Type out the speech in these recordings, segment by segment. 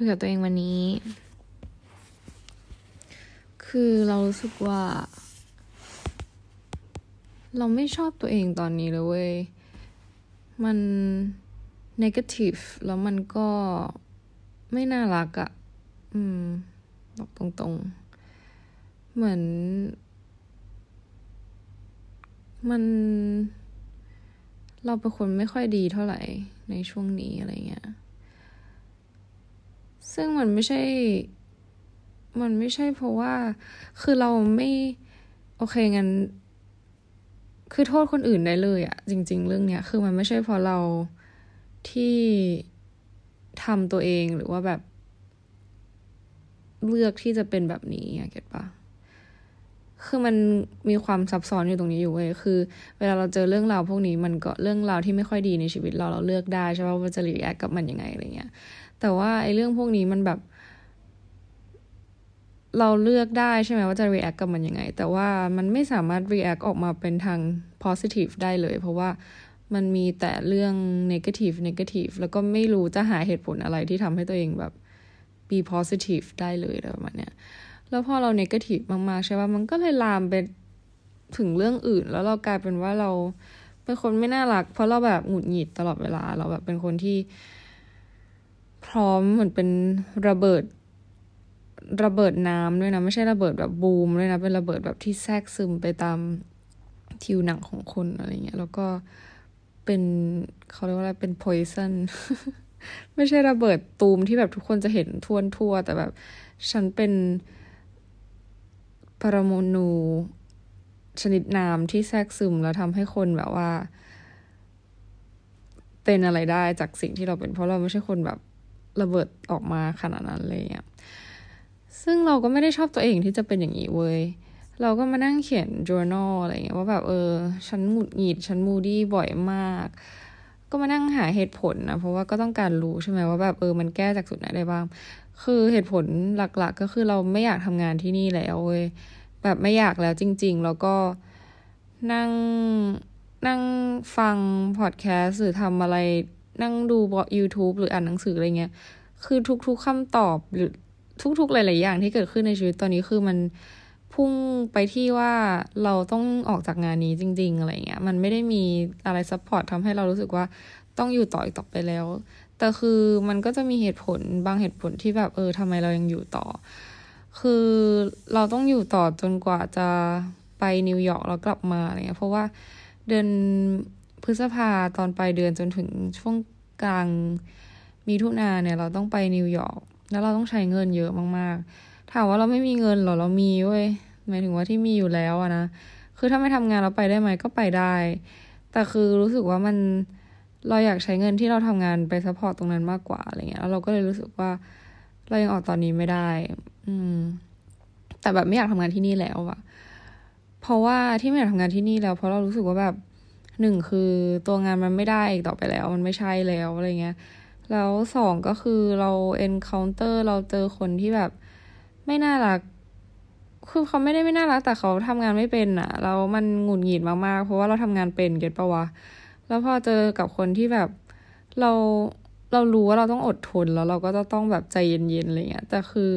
คุยกับตัวเองวันนี้คือเรารู้สึกว่าเราไม่ชอบตัวเองตอนนี้เลยเว้ยมัน negative แล้วมันก็ไม่น่ารักอะบอกตรงๆเหมือนมันเราเป็นคนไม่ค่อยดีเท่าไหร่ในช่วงนี้อะไรเงี้ยซึ่งมันไม่ใช่เพราะว่าคือเราไม่โอเคงั้นคือโทษคนอื่นได้เลยอะจริงๆเรื่องเนี้ยคือมันไม่ใช่เพราะเราที่ทำตัวเองหรือว่าแบบเลือกที่จะเป็นแบบนี้อะเก็ทป่ะคือมันมีความซับซ้อนอยู่ตรงนี้อยู่เว้ยคือเวลาเราเจอเรื่องราวพวกนี้มันก็เรื่องราวที่ไม่ค่อยดีในชีวิตเราเลือกได้ใช่ป่ะว่าจะรีแอคกับมันยังไงอะไรเงี้ยแต่ว่าไอ้เรื่องพวกนี้มันแบบเราเลือกได้ใช่ไหมว่าจะ react กับมันยังไงแต่ว่ามันไม่สามารถ react ออกมาเป็นทาง positive ได้เลยเพราะว่ามันมีแต่เรื่อง negative แล้วก็ไม่รู้จะหาเหตุผลอะไรที่ทำให้ตัวเองแบบ be positive ได้เลยอะไรประมาณเนี้ยแล้วพอเรา negative มากๆใช่ป่ะมันก็เลยลามไปถึงเรื่องอื่นแล้วเรากลายเป็นว่าเราเป็นคนไม่น่ารักเพราะเราแบบหงุดหงิดตลอดเวลาเราแบบเป็นคนที่พร้อมเหมือนเป็นระเบิดน้ำด้วยนะไม่ใช่ระเบิดแบบบูมด้วยนะเป็นระเบิดแบบที่แทรกซึมไปตามทิวหนังของคนอะไรเงี้ยแล้วก็เป็นเขาเรียกว่าอะไรเป็น poison ไม่ใช่ระเบิดตูมที่แบบทุกคนจะเห็นทั่วแต่แบบฉันเป็นปรมาณูชนิดน้ำที่แทรกซึมแล้วทำให้คนแบบว่าเป็นอะไรได้จากสิ่งที่เราเป็นเพราะเราไม่ใช่คนแบบระเบิดออกมาขนาดนั้นเลยอ่ะซึ่งเราก็ไม่ได้ชอบตัวเองที่จะเป็นอย่างนี้เว้ยเราก็มานั่งเขียน journal อะไรเงี้ยว่าแบบฉันหงุดหงิดฉัน moody บ่อยมากก็มานั่งหาเหตุผลนะเพราะว่าก็ต้องการรู้ใช่ไหมว่าแบบมันแก้จากจุดไหนได้บ้างคือเหตุผลหลักๆก็คือเราไม่อยากทำงานที่นี่แล้วเว้ยแบบไม่อยากแล้วจริงๆแล้วก็นั่งฟังพอดแคสต์หรือทำอะไรนั่งดูYouTube หรืออ่านหนังสืออะไรเงี้ยคือทุกๆคำตอบหรือทุกๆหลายๆอย่างที่เกิดขึ้นในชีวิตตอนนี้คือมันพุ่งไปที่ว่าเราต้องออกจากงานนี้จริงๆอะไรเงี้ยมันไม่ได้มีอะไรซัพพอร์ตทำให้เรารู้สึกว่าต้องอยู่ต่ออีกต่อไปแล้วแต่คือมันก็จะมีเหตุผลบางเหตุผลที่แบบทำไมเรายังอยู่ต่อคือเราต้องอยู่ต่อจนกว่าจะไปนิวยอร์กแล้วกลับมาอะไรเงี้ยเพราะว่าเดือนพฤษภาตอนปลายเดือนจนถึงช่วงกลางมิถุนาเนี่ยเราต้องไปนิวยอร์กแล้วเราต้องใช้เงินเยอะมากๆถามว่าเราไม่มีเงินหรอเรามีเว้ยหมายถึงว่าที่มีอยู่แล้วอะนะคือถ้าไม่ทำงานเราไปได้ไหมก็ไปได้แต่คือรู้สึกว่ามันเราอยากใช้เงินที่เราทำงานไปซัพพอร์ตตรงนั้นมากกว่าอะไรเงี้ยแล้วเราก็เลยรู้สึกว่าเรายังออกตอนนี้ไม่ได้แต่แบบไม่อยากทำงานที่นี่แล้วอะเพราะว่าที่ไม่อยากทำงานที่นี่แล้วเพราะเรารู้สึกว่าแบบหนึ่งคือตัวงานมันไม่ได้อีกต่อไปแล้วมันไม่ใช่แล้วอะไรเงี้ยแล้วสองก็คือเราencounter เราเจอคนที่แบบไม่น่ารักคือเขาไม่ได้ไม่น่ารักแต่เขาทำงานไม่เป็นอะแล้วมันหงุดหงิดมากๆเพราะว่าเราทำงานเป็นเก็ทป่าวะแล้วพอเจอกับคนที่แบบเรารู้ว่าเราต้องอดทนแล้วเราก็จะต้องแบบใจเย็นๆอะไรเงี้ยแต่คือ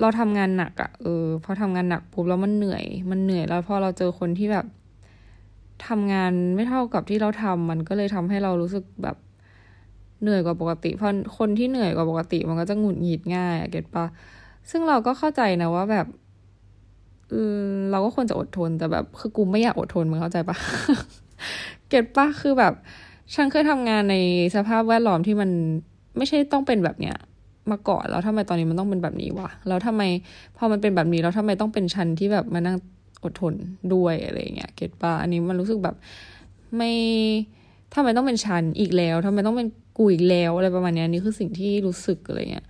เราทำงานหนักอะพอทำงานหนักปุ๊บแล้วมันเหนื่อยแล้วพอเราเจอคนที่แบบทำงานไม่เท่ากับที่เราทำมันก็เลยทำให้เรารู้สึกแบบเหนื่อยกว่าปกติเพราะคนที่เหนื่อยกว่าปกติมันก็จะหงุดหงิดง่ายเก็ทป่ะซึ่งเราก็เข้าใจนะว่าแบบเราก็ควรจะอดทนแต่แบบคือกูไม่อยากอดทนมึงเข้าใจป่ะ เก็ทป่ะคือแบบฉันเคยทำงานในสภาพแวดล้อมที่มันไม่ใช่ต้องเป็นแบบเนี้ยมาก่อนแล้วทำไมตอนนี้มันต้องเป็นแบบนี้วะแล้วทำไมพอมันเป็นแบบนี้แล้วทำไมต้องเป็นชั้นที่แบบมานั่งอดทนด้วยอะไรเงี้ยเก็ทป่ะอันนี้มันรู้สึกแบบไม่ทำไมต้องเป็นชั้นอีกแล้วทำไมต้องเป็นกูอีกแล้วอะไรประมาณนี้นี่คือสิ่งที่รู้สึกอะไรเงี้ย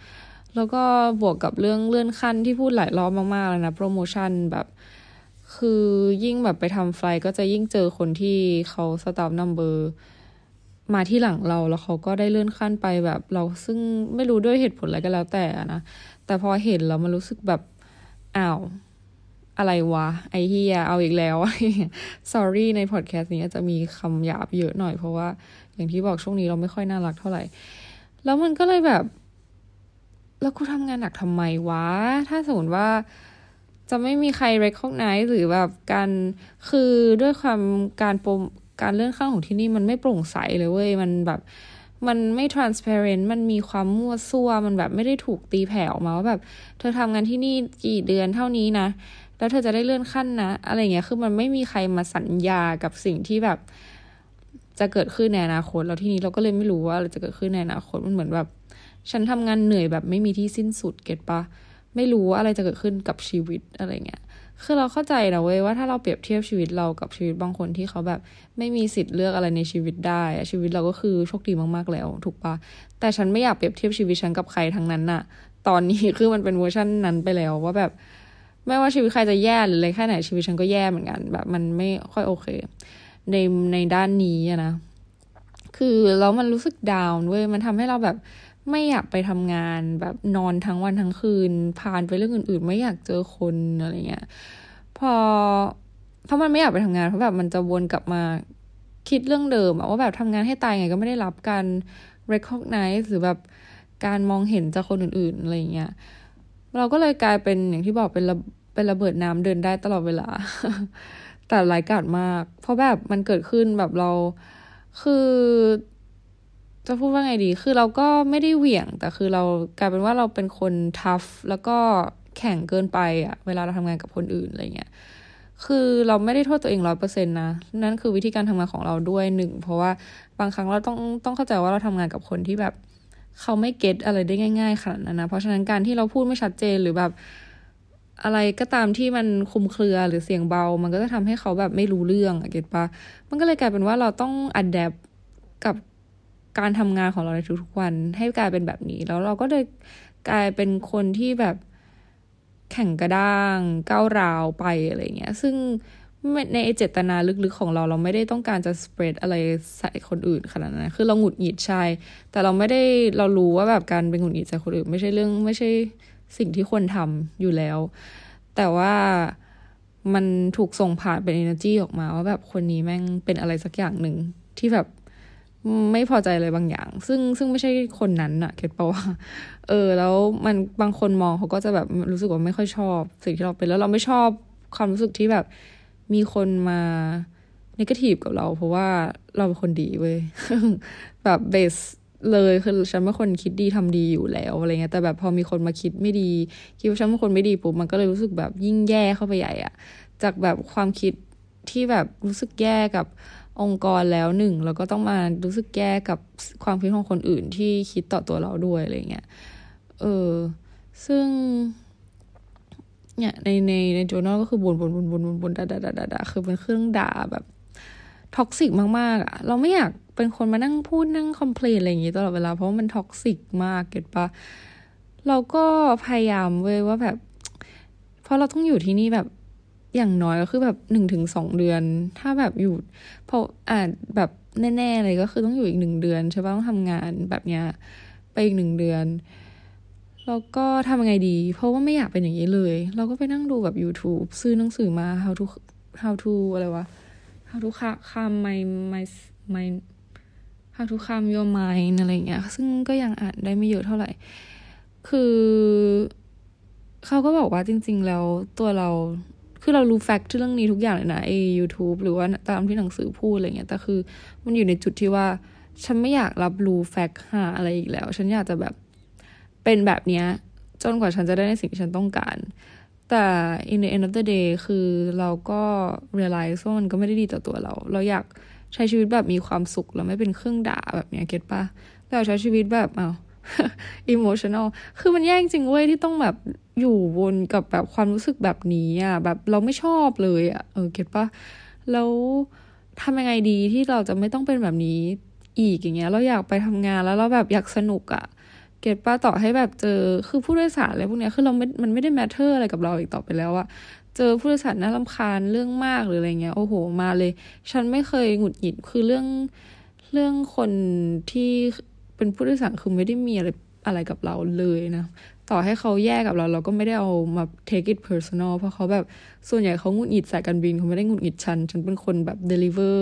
แล้วก็บวกกับเรื่องเลื่อนขั้นที่พูดหลายรอบมากๆแล้วนะโปรโมชั่นแบบคือยิ่งแบบไปทำไฟล์ก็จะยิ่งเจอคนที่เขาสตาฟนัมเบอร์มาที่หลังเราแล้วเขาก็ได้เลื่อนขั้นไปแบบเราซึ่งไม่รู้ด้วยเหตุผลอะไรก็แล้วแต่นะแต่พอเห็นแล้วมันรู้สึกแบบอ้าวอะไรวะไอ้เหี้ยเอาอีกแล้ว sorry ในพอดแคสต์นี้อาจจะมีคำหยาบเยอะหน่อยเพราะว่าอย่างที่บอกช่วงนี้เราไม่ค่อยน่ารักเท่าไหร่ แล้วมันก็เลยแบบแล้วกูทำงานหนักทำไมวะถ้าสมมติว่าจะไม่มีใคร recognize หรือแบบการคือด้วยความการเลื่อนขั้นของที่นี่มันไม่โปร่งใสเลยเว้ยมันแบบมันไม่ transparent มันมีความมั่วซั่วมันแบบไม่ได้ถูกตีแผ่ออกมาว่าแบบเธอทำงานที่นี่กี่เดือนเท่านี้นะแล้วเธอจะได้เลื่อนขั้นนะอะไรเงี้ยคือมันไม่มีใครมาสัญญากับสิ่งที่แบบจะเกิดขึ้นในอนาคตแล้วทีนี้เราก็เลยไม่รู้ว่าจะเกิดขึ้นในอนาคตมันเหมือนแบบฉันทำงานเหนื่อยแบบไม่มีที่สิ้นสุดเก็ทปะไม่รู้ว่าอะไรจะเกิดขึ้นกับชีวิตอะไรเงี้ยคือเราเข้าใจนะเว้ยว่าถ้าเราเปรียบเทียบชีวิตเรากับชีวิตบางคนที่เขาแบบไม่มีสิทธิ์เลือกอะไรในชีวิตได้ชีวิตเราก็คือโชคดีมากๆแล้วถูกปะแต่ฉันไม่อยากเปรียบเทียบชีวิตฉันกับใครทั้งนั้นน่ะตอนนี้คือมันเป็นเวอร์ชันนั้นไปแล้วว่าแบบไม่ว่าชีวิตใครจะแย่หรืออะไรแค่ไหนชีวิตฉันก็แย่เหมือนกันแบบมันไม่ค่อยโอเคในด้านนี้อะนะคือแล้วมันรู้สึกดาวน์เว้ยมันทำให้เราแบบไม่อยากไปทำงานแบบนอนทั้งวันทั้งคืนผ่านไปเรื่องอื่นๆไม่อยากเจอคนอะไรเงี้ยพอมันไม่อยากไปทำงานเพราะแบบมันจะวนกลับมาคิดเรื่องเดิมว่าแบบทำงานให้ตายไงก็ไม่ได้รับการ recognize หรือแบบการมองเห็นจากคนอื่นๆอะไรเงี้ยเราก็เลยกลายเป็นอย่างที่บอกเป็นระเบิดน้ำเดินได้ตลอดเวลา แต่หลายกาดมากเพราะแบบมันเกิดขึ้นแบบเราคือจะพูดว่าไงดีคือเราก็ไม่ได้เหวี่ยงแต่คือเรากลายเป็นว่าเราเป็นคนทัฟแล้วก็แข็งเกินไปอะเวลาเราทำงานกับคนอื่นอะไรเงี้ยคือเราไม่ได้โทษตัวเอง 100% นะนั่นคือวิธีการทำงานของเราด้วยหนึ่งเพราะว่าบางครั้งเราต้องเข้าใจว่าเราทำงานกับคนที่แบบเขาไม่เก็ทอะไรได้ง่ายๆขนาดนั้นนะเพราะฉะนั้นการที่เราพูดไม่ชัดเจนหรือแบบอะไรก็ตามที่มันคลุมเครือหรือเสียงเบามันก็จะทำให้เขาแบบไม่รู้เรื่องเก็ทปะมันก็เลยกลายเป็นว่าเราต้องอัดแอปกับการทำงานของเราในทุกๆวันให้กลายเป็นแบบนี้แล้วเราก็เลยกลายเป็นคนที่แบบแข็งกระด้างก้าวร้าวไปอะไรเงี้ยซึ่งในเจตนาลึกๆของเราไม่ได้ต้องการจะสเปรดอะไรใส่คนอื่นขนาดนั้นคือเราหงุดหงิดใช่แต่เราไม่ได้เรารู้ว่าแบบการเป็นหงุดหงิดใส่คนอื่นไม่ใช่สิ่งที่ควรทำอยู่แล้วแต่ว่ามันถูกส่งผ่านเป็น energy ออกมาว่าแบบคนนี้แม่งเป็นอะไรสักอย่างหนึ่งที่แบบไม่พอใจอะไรบางอย่างซึ่งไม่ใช่คนนั้นน่ะเก็ทป่าวว่าแล้วมันบางคนมองเขาก็จะแบบรู้สึกว่าไม่ค่อยชอบสิ่งที่เราเป็นแล้วเราไม่ชอบความรู้สึกที่แบบมีคนมาเนกาทีฟกับเราเพราะว่าเราเป็นคนดีเว้ย แบบเบสเลยคือฉันเป็นคนคิดดีทำดีอยู่แล้วอะไรเงี้ยแต่แบบพอมีคนมาคิดไม่ดีคิดว่าฉันเป็นคนไม่ดีปุ๊บมันก็เลยรู้สึกแบบยิ่งแย่เข้าไปใหญ่อ่ะจากแบบความคิดที่แบบรู้สึกแย่กับองค์กรแล้วหนึ่งแล้วก็ต้องมารู้สึกแย่กับความคิดของคนอื่นที่คิดต่อตัวเราด้วยอะไรเงี้ยซึ่งเนี่ยใน journal ก็คือบ่นด่าคือเป็นเครื่องด่าแบบท็อกซิกมากๆอ่ะเราไม่อยากเป็นคนมานั่งพูดนั่งคอมเพลนอะไรอย่างงี้ตลอดเวลาเพราะมันท็อกซิกมากเก็ทปะเราก็พยายามเว้ยว่าแบบเพราะเราต้องอยู่ที่นี่แบบอย่างน้อยก็คือแบบ 1-2 เดือนถ้าแบบอยู่พอแบบแน่ๆเลยก็คือต้องอยู่อีก1เดือนใช่ป่ะต้องทำงานแบบเนี้ยไปอีก1เดือนแล้วก็ทำยังไงดีเพราะว่าไม่อยากเป็นอย่างนี้เลยเราก็ไปนั่งดูแบบ YouTube ซื้อหนังสือมา how to อะไรวะ how to calm my how to calm your mind อะไรเงี้ยซึ่งก็ยังอ่านได้ไม่เยอะเท่าไหร่คือเขาก็บอกว่าจริงๆแล้วตัวเราคือเรารู้แฟกต์เรื่องนี้ทุกอย่างเลยนะไอ้ YouTube หรือว่าตามที่หนังสือพูดอะไรเงี้ยแต่คือมันอยู่ในจุดที่ว่าฉันไม่อยากรับรู้แฟกต์หาอะไรอีกแล้วฉันอยากจะแบบเป็นแบบเนี้ยจนกว่าฉันจะได้ในสิ่งที่ฉันต้องการแต่ in the end of the day คือเราก็ realize ว่ามันก็ไม่ได้ดีต่อตัวเราอยากใช้ชีวิตแบบมีความสุขแล้วไม่เป็นเครื่องด่าแบบเนี้ยเก็ทป่ะเราใช้ชีวิตแบบemotional คือมันแย่จริงเว้ยที่ต้องแบบอยู่วนกับแบบความรู้สึกแบบนี้อ่ะแบบเราไม่ชอบเลยอ่ะเก็ทป่ะแล้วทำยังไงดีที่เราจะไม่ต้องเป็นแบบนี้อีกอย่างเงี้ยเราอยากไปทำงานแล้วเราแบบอยากสนุกอ่ะเก็ทป่ะต่อให้แบบเจอคือผู้โดยสารอะไรพวกเนี้ยคือเรามันไม่ได้ matter อะไรกับเราอีกต่อไปแล้วอ่ะเจอผู้โดยสารน่ารำคาญเรื่องมากหรืออะไรเงี้ยโอ้โหมาเลยฉันไม่เคยหงุดหงิดคือเรื่องคนที่เป็นผู้โดยสารคือไม่ได้มีอะไรกับเราเลยนะต่อให้เขาแย่กับเราก็ไม่ได้เอามา take it personal เพราะเขาแบบส่วนใหญ่เขาหงุดหงิดสายการบินเขาไม่ได้หงุดหงิดฉันเป็นคนแบบ deliver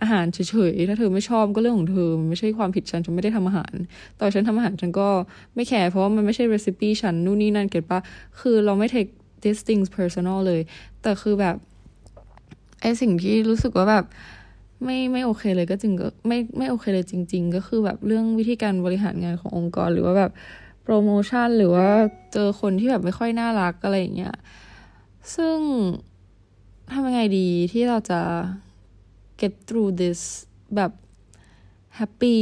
อาหารเฉยๆถ้าเธอไม่ชอบก็เรื่องของเธอมันไม่ใช่ความผิดฉันฉันไม่ได้ทำอาหารต่อฉันทำอาหารฉันก็ไม่แคร์เพราะว่ามันไม่ใช่เรซิปี้ฉันนู่นนี่นั่นเก็ตปะคือเราไม่ take these things personal เลยแต่คือแบบไอสิ่งที่รู้สึกว่าแบบไม่โอเคเลยก็จริงก็ไม่โอเคเลยจริงๆก็คือแบบเรื่องวิธีการบริหารงานขององค์กรหรือว่าแบบโปรโมชั่นหรือว่าเจอคนที่แบบไม่ค่อยน่ารักอะไรอย่างเงี้ยซึ่งทำยังไงดีที่เราจะ get through this แบบ happy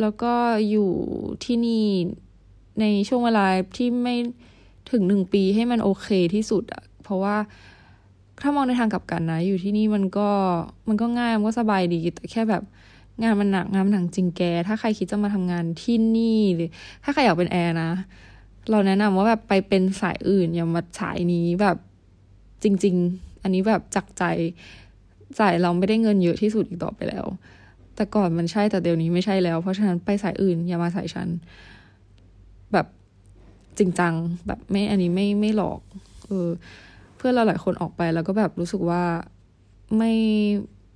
แล้วก็อยู่ที่นี่ในช่วงเวลาที่ไม่ถึง1ปีให้มันโอเคที่สุดอะเพราะว่าถ้ามองในทางกลับกันนะอยู่ที่นี่มันก็ง่ายมันก็สบายดีแต่แค่แบบงานมันหนักงานหนักจริงแกถ้าใครคิดจะมาทำงานที่นี่หรือถ้าใครอยากเป็นแอร์นะเราแนะนำว่าแบบไปเป็นสายอื่นอย่ามาสายนี้แบบจริงๆอันนี้แบบจักใจสายเราไม่ได้เงินเยอะที่สุดอีกต่อไปแล้วแต่ก่อนมันใช่แต่เดี๋ยวนี้ไม่ใช่แล้วเพราะฉะนั้นไปสายอื่นอย่ามาสายฉันแบบจริงจังแบบไม่อันนี้ไม่หลอกเพื่อนเราหลายคนออกไปแล้วก็แบบรู้สึกว่า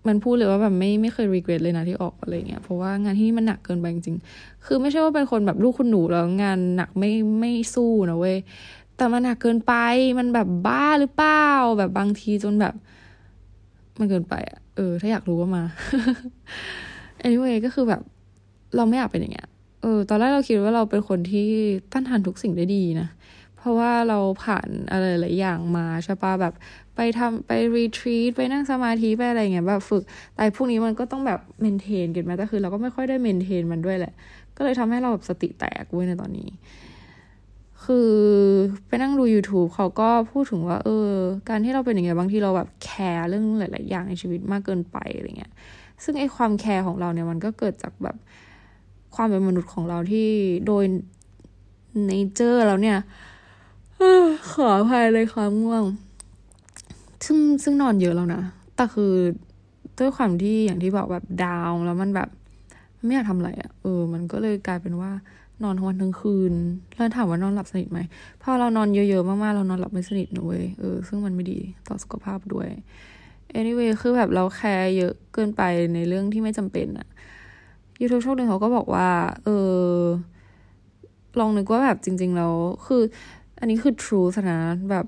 มันพูดเลยว่าแบบไม่เคยรีเกรสเลยนะที่ออกอะไรเงี้ยเพราะว่างานที่นี่มันหนักเกินไปจริงๆคือไม่ใช่ว่าเป็นคนแบบลูกคุณหนูแล้วงานหนักไม่สู้นะเว้ยแต่มันหนักเกินไปมันแบบบ้าหรือเปล่าแบบบางทีจนแบบมันเกินไปอ่ะถ้าอยากรู้ว่ามา anyway ก็คือแบบเราไม่อยากเป็นอย่างเงี้ยตอนแรกเราคิดว่าเราเป็นคนที่ต้านทานทุกสิ่งได้ดีนะเพราะว่าเราผ่านอะไรหลายอย่างมาใช่ป่ะแบบไปรีทรีตไปนั่งสมาธิไปอะไรเงี้ยแบบฝึกแต่พวกนี้มันก็ต้องแบบเมนเทนกันมาแต่คือเราก็ไม่ค่อยได้เมนเทนมันด้วยแหละก็เลยทำให้เราแบบสติแตกเว้ยในตอนนี้คือไปนั่งดู YouTube เขาก็พูดถึงว่าการที่เราเป็นอย่างเงี้ยบางทีเราแบบแคร์เรื่องหลายๆอย่างในชีวิตมากเกินไปอะไรเงี้ยซึ่งไอ้ความแคร์ของเราเนี่ยมันก็เกิดจากแบบความเป็นมนุษย์ของเราที่โดยเนเจอร์เราเนี่ยขออภัยเลยความง่วงซึ่งนอนเยอะแล้วนะแต่คือด้วยความที่อย่างที่บอกแบบดาวแล้วมันแบบไม่อยากทำอะไรอ่ะมันก็เลยกลายเป็นว่านอนทั้งวันทั้งคืนแล้วถามว่านอนหลับสนิทไหมพอเรานอนเยอะๆมากๆเรานอนหลับไม่สนิทนะเว้ยซึ่งมันไม่ดีต่อสุขภาพด้วย anyway คือแบบเราแคร์เยอะเกินไปในเรื่องที่ไม่จำเป็นอ่ะ YouTube ช่องนึงเขาก็บอกว่าลองนึกว่าแบบจริงๆแล้วคืออันนี้คือ truth นะแบบ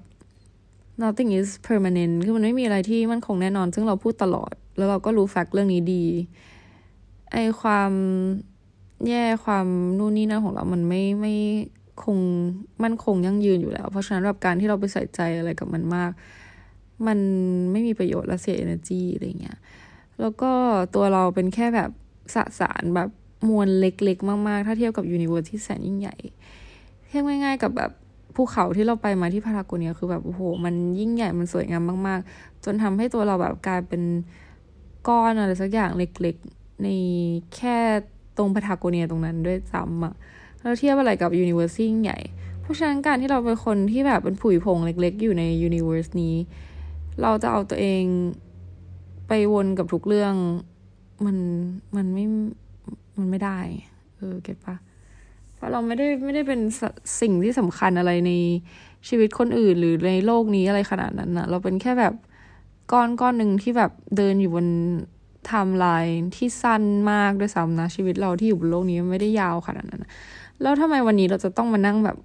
nothing is permanent คือมันไม่มีอะไรที่มั่นคงแน่นอนซึ่งเราพูดตลอดแล้วเราก็รู้แฟกต์เรื่องนี้ดีไอความแย่ความนู่นนี่นั่นของเรามันไม่คงมั่นคงยั่งยืนอยู่แล้วเพราะฉะนั้นแบบการที่เราไปใส่ใจอะไรกับมันมากมันไม่มีประโยชน์และเสีย energy อะไรเงี้ยแล้วก็ตัวเราเป็นแค่แบบสสารแบบมวลเล็กๆมากๆถ้าเทียบกับ universe ที่แสนยิ่งใหญ่เทียบง่ายๆกับแบบภูเขาที่เราไปมาที่พารากอนเนี่ยคือแบบโอ้โหมันยิ่งใหญ่มันสวยงามมากๆจนทำให้ตัวเราแบบกลายเป็นก้อนอะไรสักอย่างเล็กๆในแค่ตรงพารากอนเนี่ยตรงนั้นด้วยซ้ำอะแล้วเทียบอะไรกับยูนิเวอร์สยิ่งใหญ่เพราะฉะนั้นการที่เราเป็นคนที่แบบเป็นผุยผงเล็กๆอยู่ในยูนิเวอร์สนี้เราจะเอาตัวเองไปวนกับทุกเรื่องมันไม่ได้เก็ตปะเพราะเราไม่ได้เป็นสิ่งที่สำคัญอะไรในชีวิตคนอื่นหรือในโลกนี้อะไรขนาดนั้นนะเราเป็นแค่แบบก้อนหนึ่งที่แบบเดินอยู่บนไทม์ไลน์ที่สั้นมากด้วยซ้ำนะชีวิตเราที่อยู่บนโลกนี้ไม่ได้ยาวขนาดนั้นนะแล้วทำไมวันนี้เราจะต้องมานั่งแบบ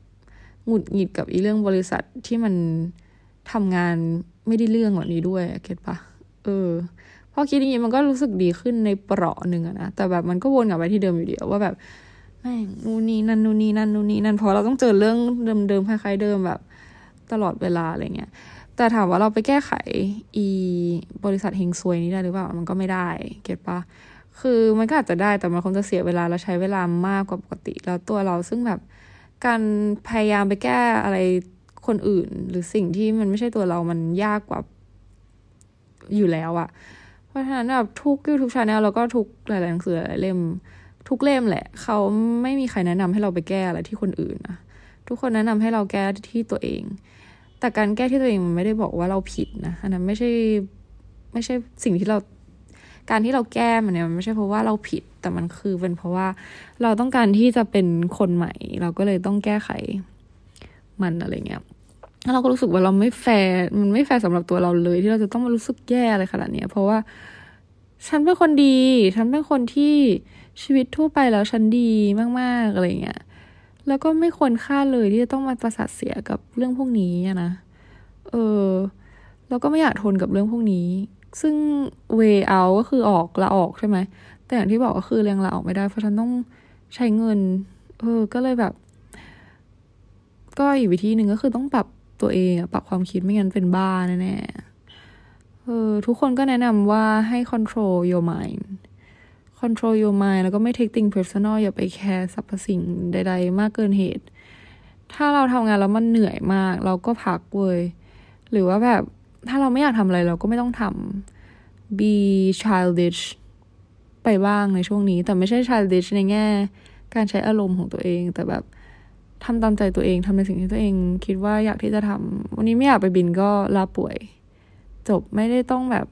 หงุดหงิดกับอีเรื่องบริษัทที่มันทำงานไม่ได้เรื่องแบบนี้ด้วยเก็ตปะพอคิดอย่างนี้มันก็รู้สึกดีขึ้นในเปราะหนึ่งอะนะแต่แบบมันก็วนกลับไปที่เดิมอยู่ดีว่าแบบนู่นนี่นั่นพอเราต้องเจอเรื่องเดิมคล้ายๆเดิมแบบตลอดเวลาอะไรเงี้ยแต่ถามว่าเราไปแก้ไขอีบริษัทเฮงซวยนี้ได้หรือเปล่ามันก็ไม่ได้เก็ตปะคือมันก็อาจจะได้แต่มันคงจะเสียเวลาและใช้เวลามากกว่าปกติแล้วตัวเราซึ่งแบบการพยายามไปแก้อะไรคนอื่นหรือสิ่งที่มันไม่ใช่ตัวเรามันยากกว่าอยู่แล้วอะเพราะฉะนั้นแบบทุก YouTube Channel แล้วก็ทุกหลายๆหนังสือหลายเล่มทุกเล่มแหละเขาไม่มีใครแนะนำให้เราไปแก้อะไรที่คนอื่นนะทุกคนแนะนำให้เราแก้ที่ตัวเองแต่การแก้ที่ตัวเองมันไม่ได้บอกว่าเราผิดนะอันนั้นไม่ใช่สิ่งที่เราการที่เราแก้มันเนี่ยมันไม่ใช่เพราะว่าเราผิดแต่มันคือเป็นเพราะว่าเราต้องการที่จะเป็นคนใหม่เราก็เลยต้องแก้ไขมันอะไรเงี้ยแล้วเราก็รู้สึกว่าเราไม่แฟร์มันไม่แฟร์สำหรับตัวเราเลยที่เราจะต้องมารู้สึกแย่อะไรขนาดนี้เพราะว่า ฉันเป็นคนดีฉันเป็นคนที่ชีวิตทั่วไปแล้วฉันดีมากๆอะไรเงี้ยแล้วก็ไม่ควรค่าเลยที่จะต้องมาประสาทเสียกับเรื่องพวกนี้นะแล้วก็ไม่อยากทนกับเรื่องพวกนี้ซึ่ง way out ก็คือออกละออกใช่ไหมแต่อย่างที่บอกก็คือเรียงละออกไม่ได้เพราะฉันต้องใช้เงินก็เลยแบบก็อีกวิธีหนึ่งก็คือต้องปรับตัวเองปรับความคิดไม่งั้นเป็นบ้าแน่ๆทุกคนก็แนะนำว่าให้ control your mind control your mind แล้วก็ไม่ take things personal อย่าไปแคร์สรรพสิ่งใดๆมากเกินเหตุถ้าเราทำงานแล้วมันเหนื่อยมากเราก็พักเว้ยหรือว่าแบบถ้าเราไม่อยากทำอะไรเราก็ไม่ต้องทำ be childish ไปบ้างในช่วงนี้แต่ไม่ใช่ childish ในแง่การใช้อารมณ์ของตัวเองแต่แบบทำตามใจตัวเองทำในสิ่งที่ตัวเองคิดว่าอยากที่จะทำวันนี้ไม่อยากไปบินก็ลาป่วยจบไม่ได้ต้องแบบ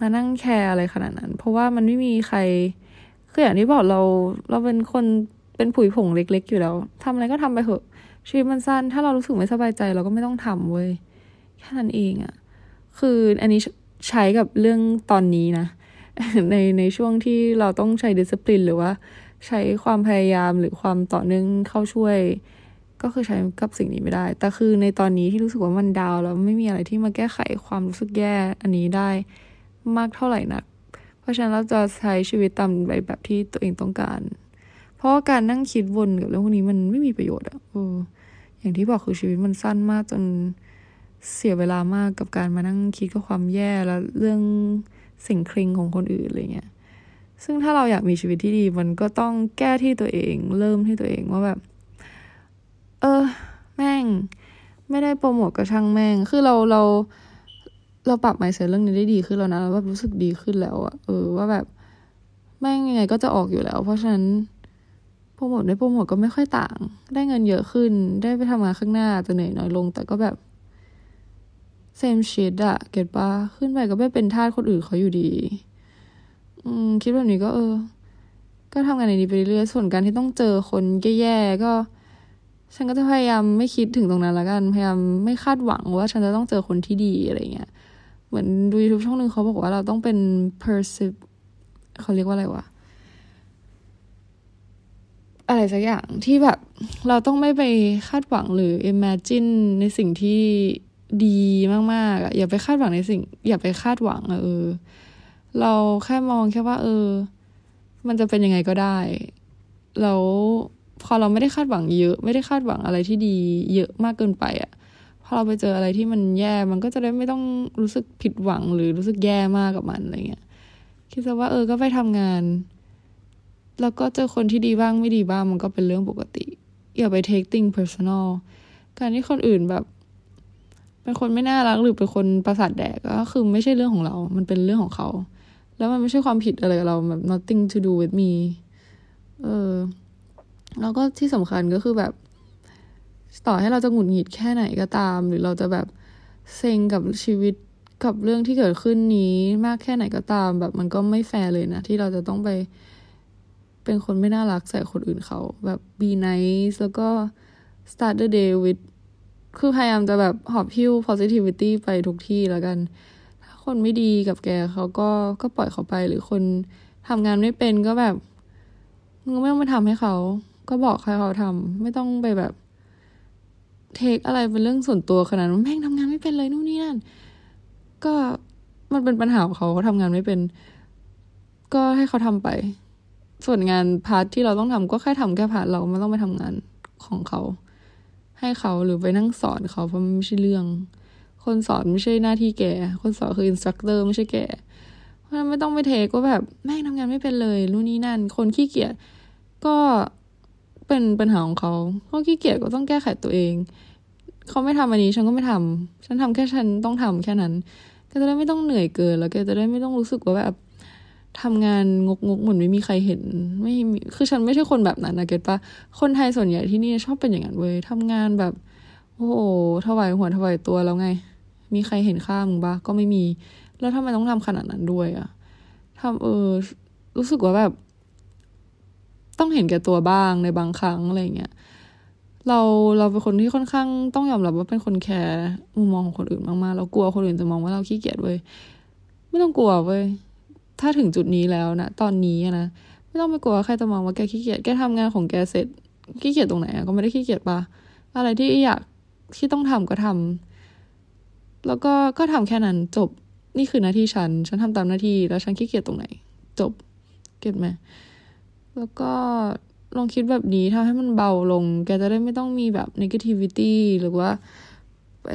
มานั่งแคร์อะไรขนาดนั้นเพราะว่ามันไม่มีใครคืออย่างที่บอกเราเป็นคนเป็นผุยผงเล็กๆอยู่แล้วทำอะไรก็ทำไปเถอะชีวิตมันสั้นถ้าเรารู้สึกไม่สบายใจเราก็ไม่ต้องทำเว้ยแค่นั้นเองอ่ะคืออันนี้ใช้กับเรื่องตอนนี้นะในช่วงที่เราต้องใช้ discipline หรือว่าใช้ความพยายามหรือความต่อเนื่องเข้าช่วยก็คือใช้กับสิ่งนี้ไม่ได้แต่คือในตอนนี้ที่รู้สึกว่ามันดาวแล้วไม่มีอะไรที่มาแก้ไขความรู้สึกแย่อันนี้ได้มากเท่าไหร่นักเพราะฉะนั้นเราจะใช้ชีวิตตามแบบที่ตัวเองต้องการเพราะการนั่งคิดวนกับเรื่องพวกนี้มันไม่มีประโยชน์อย่างที่บอกคือชีวิตมันสั้นมากจนเสียเวลามากกับการมานั่งคิดกับความแย่และเรื่องสิ่งเคร่งของคนอื่นอะไรเงี้ยซึ่งถ้าเราอยากมีชีวิตที่ดีมันก็ต้องแก้ที่ตัวเองเริ่มที่ตัวเองว่าแบบแม่งไม่ได้โปรโมทกระชั่งแม่งคือเราปรับ mindset เรื่องนี้ได้ดีขึ้นแล้วนะเราแบบรู้สึกดีขึ้นแล้วอะว่าแบบแม่งยังไงก็จะออกอยู่แล้วเพราะฉะนั้นโปรโมทได้โปรโมทก็ไม่ค่อยต่างได้เงินเยอะขึ้นได้ไปทำงานข้างหน้าแต่เหนื่อยน้อยลงแต่ก็แบบsame shit อะเก็ตป่ะขึ้นไปก็ไม่เป็นทาสคนอื่นเขาอยู่ดีคิดแบบนี้ก็ก็ทำงานในนี้ไปเรื่อยส่วนการที่ต้องเจอคนแย่ๆก็ฉันก็จะพยายามไม่คิดถึงตรงนั้นละกันพยายามไม่คาดหวังว่าฉันจะต้องเจอคนที่ดีอะไรเงี้ยเหมือนดู YouTube ช่องนึงเขาบอกว่าเราต้องเป็น เขาเรียกว่าอะไรวะอะไรสักอย่างที่แบบเราต้องไม่ไปคาดหวังหรือ imagine ในสิ่งที่ดีมากๆอย่าไปคาดหวังในสิ่งอย่าไปคาดหวังเราแค่มองแค่ว่ามันจะเป็นยังไงก็ได้แล้วพอเราไม่ได้คาดหวังเยอะไม่ได้คาดหวังอะไรที่ดีเยอะมากเกินไปพอเราไปเจออะไรที่มันแย่มันก็จะได้ไม่ต้องรู้สึกผิดหวังหรือรู้สึกแย่มากกับมันอะไรเงี้ยคิดซะว่าก็ไปทำงานแล้วก็เจอคนที่ดีบ้างไม่ดีบ้างมันก็เป็นเรื่องปกติอย่าไปเทคติ้งเพอร์ซันอลการที่คนอื่นแบบเป็นคนไม่น่ารักหรือเป็นคนประสาทแดกก็คือไม่ใช่เรื่องของเรามันเป็นเรื่องของเขาแล้วมันไม่ใช่ความผิดอะไรกับเราแบบ nothing to do with me แล้วก็ที่สำคัญก็คือแบบต่อให้เราจะหงุดหงิดแค่ไหนก็ตามหรือเราจะแบบเซ็งกับชีวิตกับเรื่องที่เกิดขึ้นนี้มากแค่ไหนก็ตามแบบมันก็ไม่แฟร์เลยนะที่เราจะต้องไปเป็นคนไม่น่ารักใส่คนอื่นเขาแบบ be nice แล้วก็ start the day withคือพยายามจะแบบหอบหิ้ว positivity ไปทุกที่แล้วกันถ้าคนไม่ดีกับแกเขาก็ปล่อยเขาไปหรือคนทำงานไม่เป็นก็แบบมึงไม่ต้องไปทำให้เขาก็บอกให้เขาทำไม่ต้องไปแบบเทคอะไรเป็นเรื่องส่วนตัวขนาดนั้นแม่งทำงานไม่เป็นเลยนู่นนี่นั่นก็มันเป็นปัญหาของเขาทำงานไม่เป็นก็ให้เขาทำไปส่วนงานพาร์ทที่เราต้องทำก็แค่ทำแค่พาร์ทเราไม่ต้องไปทำงานของเขาให้เขาหรือไปนั่งสอนเขาเพราะมันไม่ใช่เรื่องคนสอนไม่ใช่หน้าที่แกคนสอนคืออินสตรัคเตอร์ไม่ใช่แกเพราะฉะนั้นไม่ต้องไปเทก็แบบแม่งทำงานไม่เป็นเลยนู่นนี่นั่นคนขี้เกียจก็เป็นปัญหาของเขาเขาขี้เกียจก็ต้องแก้ไขตัวเองเขาไม่ทำอันนี้ฉันก็ไม่ทำฉันทำแค่ฉันต้องทำแค่นั้นก็จะได้ไม่ต้องเหนื่อยเกินแล้วแกจะได้ไม่ต้องรู้สึกว่าแบบทำงานงกๆเหมือนไม่มีใครเห็นไม่คือฉันไม่ใช่คนแบบนั้นนะเก็ทป่ะคนไทยส่วนใหญ่ที่นี่ชอบเป็นอย่างนั้นเว้ยทำงานแบบโอ้โหถวายหัวถวายตัวแล้วไงมีใครเห็นค่ามึงป่ะก็ไม่มีแล้วทำไมต้องทำขนาดนั้นด้วยอ่ะทำรู้สึกว่าแบบต้องเห็นแก่ตัวบ้างในบางครั้งอะไรเงี้ยเราเป็นคนที่ค่อนข้างต้องยอมรับว่าเป็นคนแคร์มุมมองของคนอื่นมากๆเรากลัวคนอื่นจะมองว่าเราขี้เกียจเว้ยไม่ต้องกลัวเว้ย ถ้าถึงจุดนี้แล้วนะตอนนี้นะไม่ต้องไปกลัวใครจะมองว่าแกขี้เกียจแกทำงานของแกเสร็จขี้เกียจตรงไหนก็ไม่ได้ขี้เกียจป่ะอะไรที่อยากที่ต้องทำก็ทำแล้วก็ทำแค่นั้นจบนี่คือหน้าที่ฉันทำตามหน้าที่แล้วฉันขี้เกียจตรงไหนจบเก็ตไหมแล้วก็ลองคิดแบบนี้ทำให้มันเบาลงแกจะได้ไม่ต้องมีแบบ negativity หรือว่าไป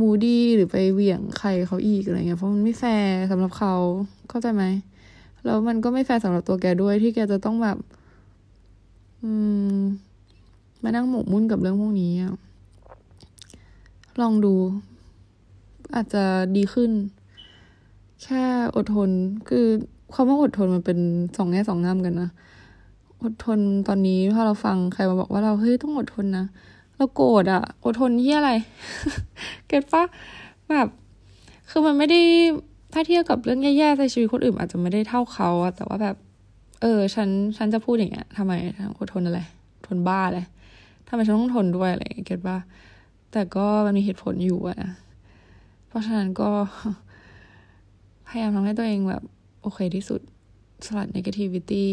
moody หรือไปเหวี่ยงใครเขาอีกอะไรเงี้ยเพราะมันไม่แฟร์สำหรับเขาเข้าใจไหมแล้วมันก็ไม่แฟร์สำหรับตัวแกด้วยที่แกจะต้องแบบมานั่งหมกมุ่นกับเรื่องพวกนี้ลองดูอาจจะดีขึ้นแค่อดทนคือความว่าอดทนมันเป็นสองแง่สองงามกันนะอดทนตอนนี้พอเราฟังใครมาบอกว่าเราเฮ้ยต้องอดทนนะเราโกรธอ่ะอดทนที่อะไร เก็ตปะแบบคือมันไม่ได้ถ้าเทียบกับเรื่องแย่ๆในชีวิตคนอื่นอาจจะไม่ได้เท่าเขาแต่ว่าแบบฉันจะพูดอย่างเงี้ยทำไมอดทนอะไรทนบ้าเลยทำไมฉันต้องทนด้วยอะไรเก็ตปะแต่ก็มันมีเหตุผลอยู่อ่ะเพราะฉะนั้นก็พยายามทำให้ตัวเองแบบโอเคที่สุดสลัด negativity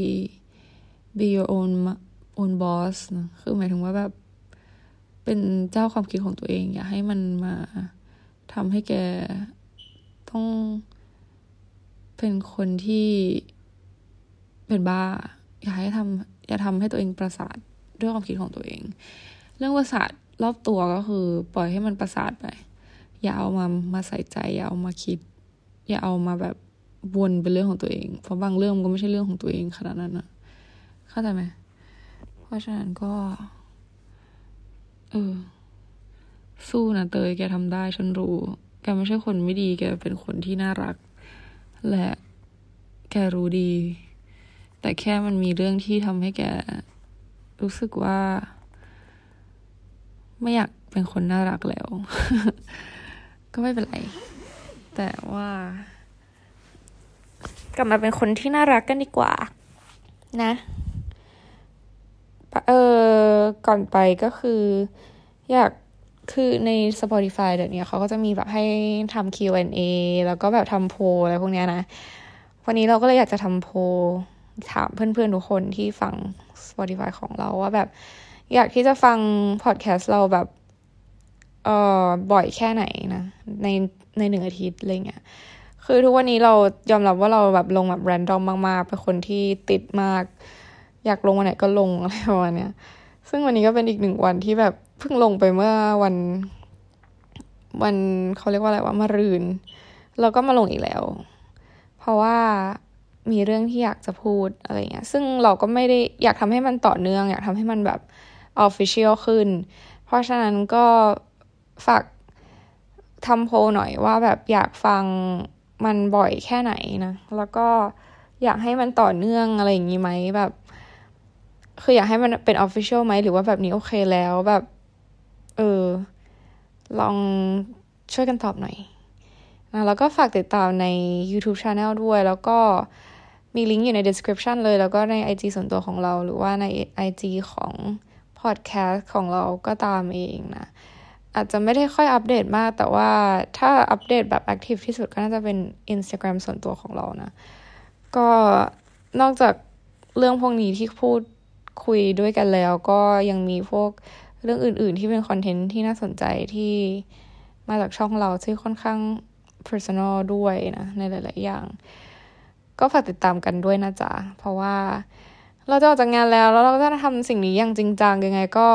be your own boss นะคือหมายถึงว่าแบบเป็นเจ้าความคิดของตัวเองอย่าให้มันมาทำให้แกต้องเป็นคนที่เป็นบ้าอย่าทำให้ตัวเองประสาทด้วยความคิดของตัวเองเรื่องประสาทรอบตัวก็คือปล่อยให้มันประสาทไปอย่าเอามาใส่ใจอย่าเอามาคิดอย่าเอามาแบบวนเป็นเรื่องของตัวเองเพราะบางเรื่องมันก็ไม่ใช่เรื่องของตัวเองขนาดนั้นนะเข้าใจไหมเพราะฉะนั้นก็สู้นะเตยแกทำได้ฉันรู้แกไม่ใช่คนไม่ดีแกเป็นคนที่น่ารักและแกรู้ดีแต่แค่มันมีเรื่องที่ทำให้แกรู้สึกว่าไม่อยากเป็นคนน่ารักแล้ว ก็ไม่เป็นไรแต่ว่ากลับมาเป็นคนที่น่ารักกันดีกว่านะก่อนไปก็คือคือใน Spotify เดี๋ยวนี้เขาก็จะมีแบบให้ทำ Q&A แล้วก็แบบทำโพลอะไรพวกเนี้ยนะวันนี้เราก็เลยอยากจะทำโพลถามเพื่อนๆทุกคนที่ฟัง Spotify ของเราว่าแบบอยากที่จะฟังพอดแคสต์เราแบบบ่อยแค่ไหนนะใน1 อาทิตย์อะไรเงี้ยคือทุกวันนี้เรายอมรับว่าเราแบบลงแบบแรนดอมมากๆเป็นคนที่ติดมากอยากลงวันไหนก็ลงอะไรประมาณเนี้ยซึ่งวันนี้ก็เป็นอีก1วันที่แบบเพิ่งลงไปเมื่อวันเขาเรียกว่าอะไรวะมะรืนเราก็มาลงอีกแล้วเพราะว่ามีเรื่องที่อยากจะพูดอะไรเงี้ยซึ่งเราก็ไม่ได้อยากทำให้มันต่อเนื่องอยากทำให้มันแบบ official ขึ้นเพราะฉะนั้นก็ฝากทำโพลหน่อยว่าแบบอยากฟังมันบ่อยแค่ไหนนะแล้วก็อยากให้มันต่อเนื่องอะไรอย่างงี้ไหมแบบคืออยากให้มันเป็น official ไหมหรือว่าแบบนี้โอเคแล้วแบบลองช่วยกันตอบหน่อยนะแล้วก็ฝากติดตามใน YouTube Channel ด้วยแล้วก็มีลิงก์อยู่ใน description เลยแล้วก็ใน IG ส่วนตัวของเราหรือว่าใน IG ของ podcast ของเราก็ตามเองนะอาจจะไม่ได้ค่อยอัปเดตมากแต่ว่าถ้าอัปเดตแบบ active ที่สุดก็น่าจะเป็น Instagram ส่วนตัวของเรานะก็นอกจากเรื่องพวกนี้ที่พูดคุยด้วยกันแล้วก็ยังมีพวกเรื่องอื่นๆที่เป็นคอนเทนต์ที่น่าสนใจที่มาจากช่องเราที่ค่อนข้าง personal ด้วยนะในหลายๆอย่างก็ฝากติดตามกันด้วยนะจ๊ะเพราะว่าเราจะออกจากงานแล้วเราจะทำสิ่งนี้อย่างจริงจังยังไงก็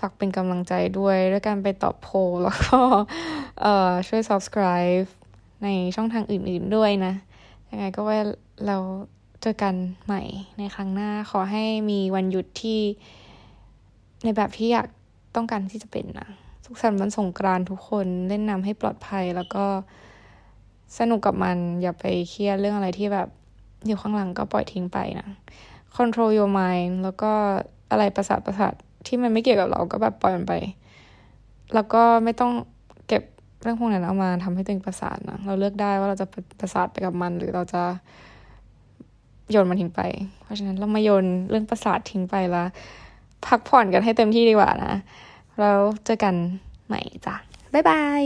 ฝากเป็นกำลังใจด้วยการไปตอบโพลแล้วก็ช่วย subscribe ในช่องทางอื่นๆด้วยนะยังไงก็ว่าเราเจอกันใหม่ในครั้งหน้าขอให้มีวันหยุดที่ในแบบที่อยากต้องการที่จะเป็นนะสุขสันต์วันสงกรานต์ทุกคนเล่นน้ำให้ปลอดภัยแล้วก็สนุกกับมันอย่าไปเครียดเรื่องอะไรที่แบบอยู่ข้างหลังก็ปล่อยทิ้งไปนะ control your mind แล้วก็อะไรประสาทที่มันไม่เกี่ยวกับเราก็แบบปล่อยมันไปแล้วก็ไม่ต้องเก็บเรื่องพวกนั้นเอามาทำให้ตัวเองประสาทนะเราเลือกได้ว่าเราจะประสาทไปกับมันหรือเราจะโยนมันทิ้งไปเพราะฉะนั้นเรามาโยนเรื่องประสาททิ้งไปแล้วพักผ่อนกันให้เต็มที่ดีกว่านะแล้วเจอกันใหม่จ้ะบ๊ายบาย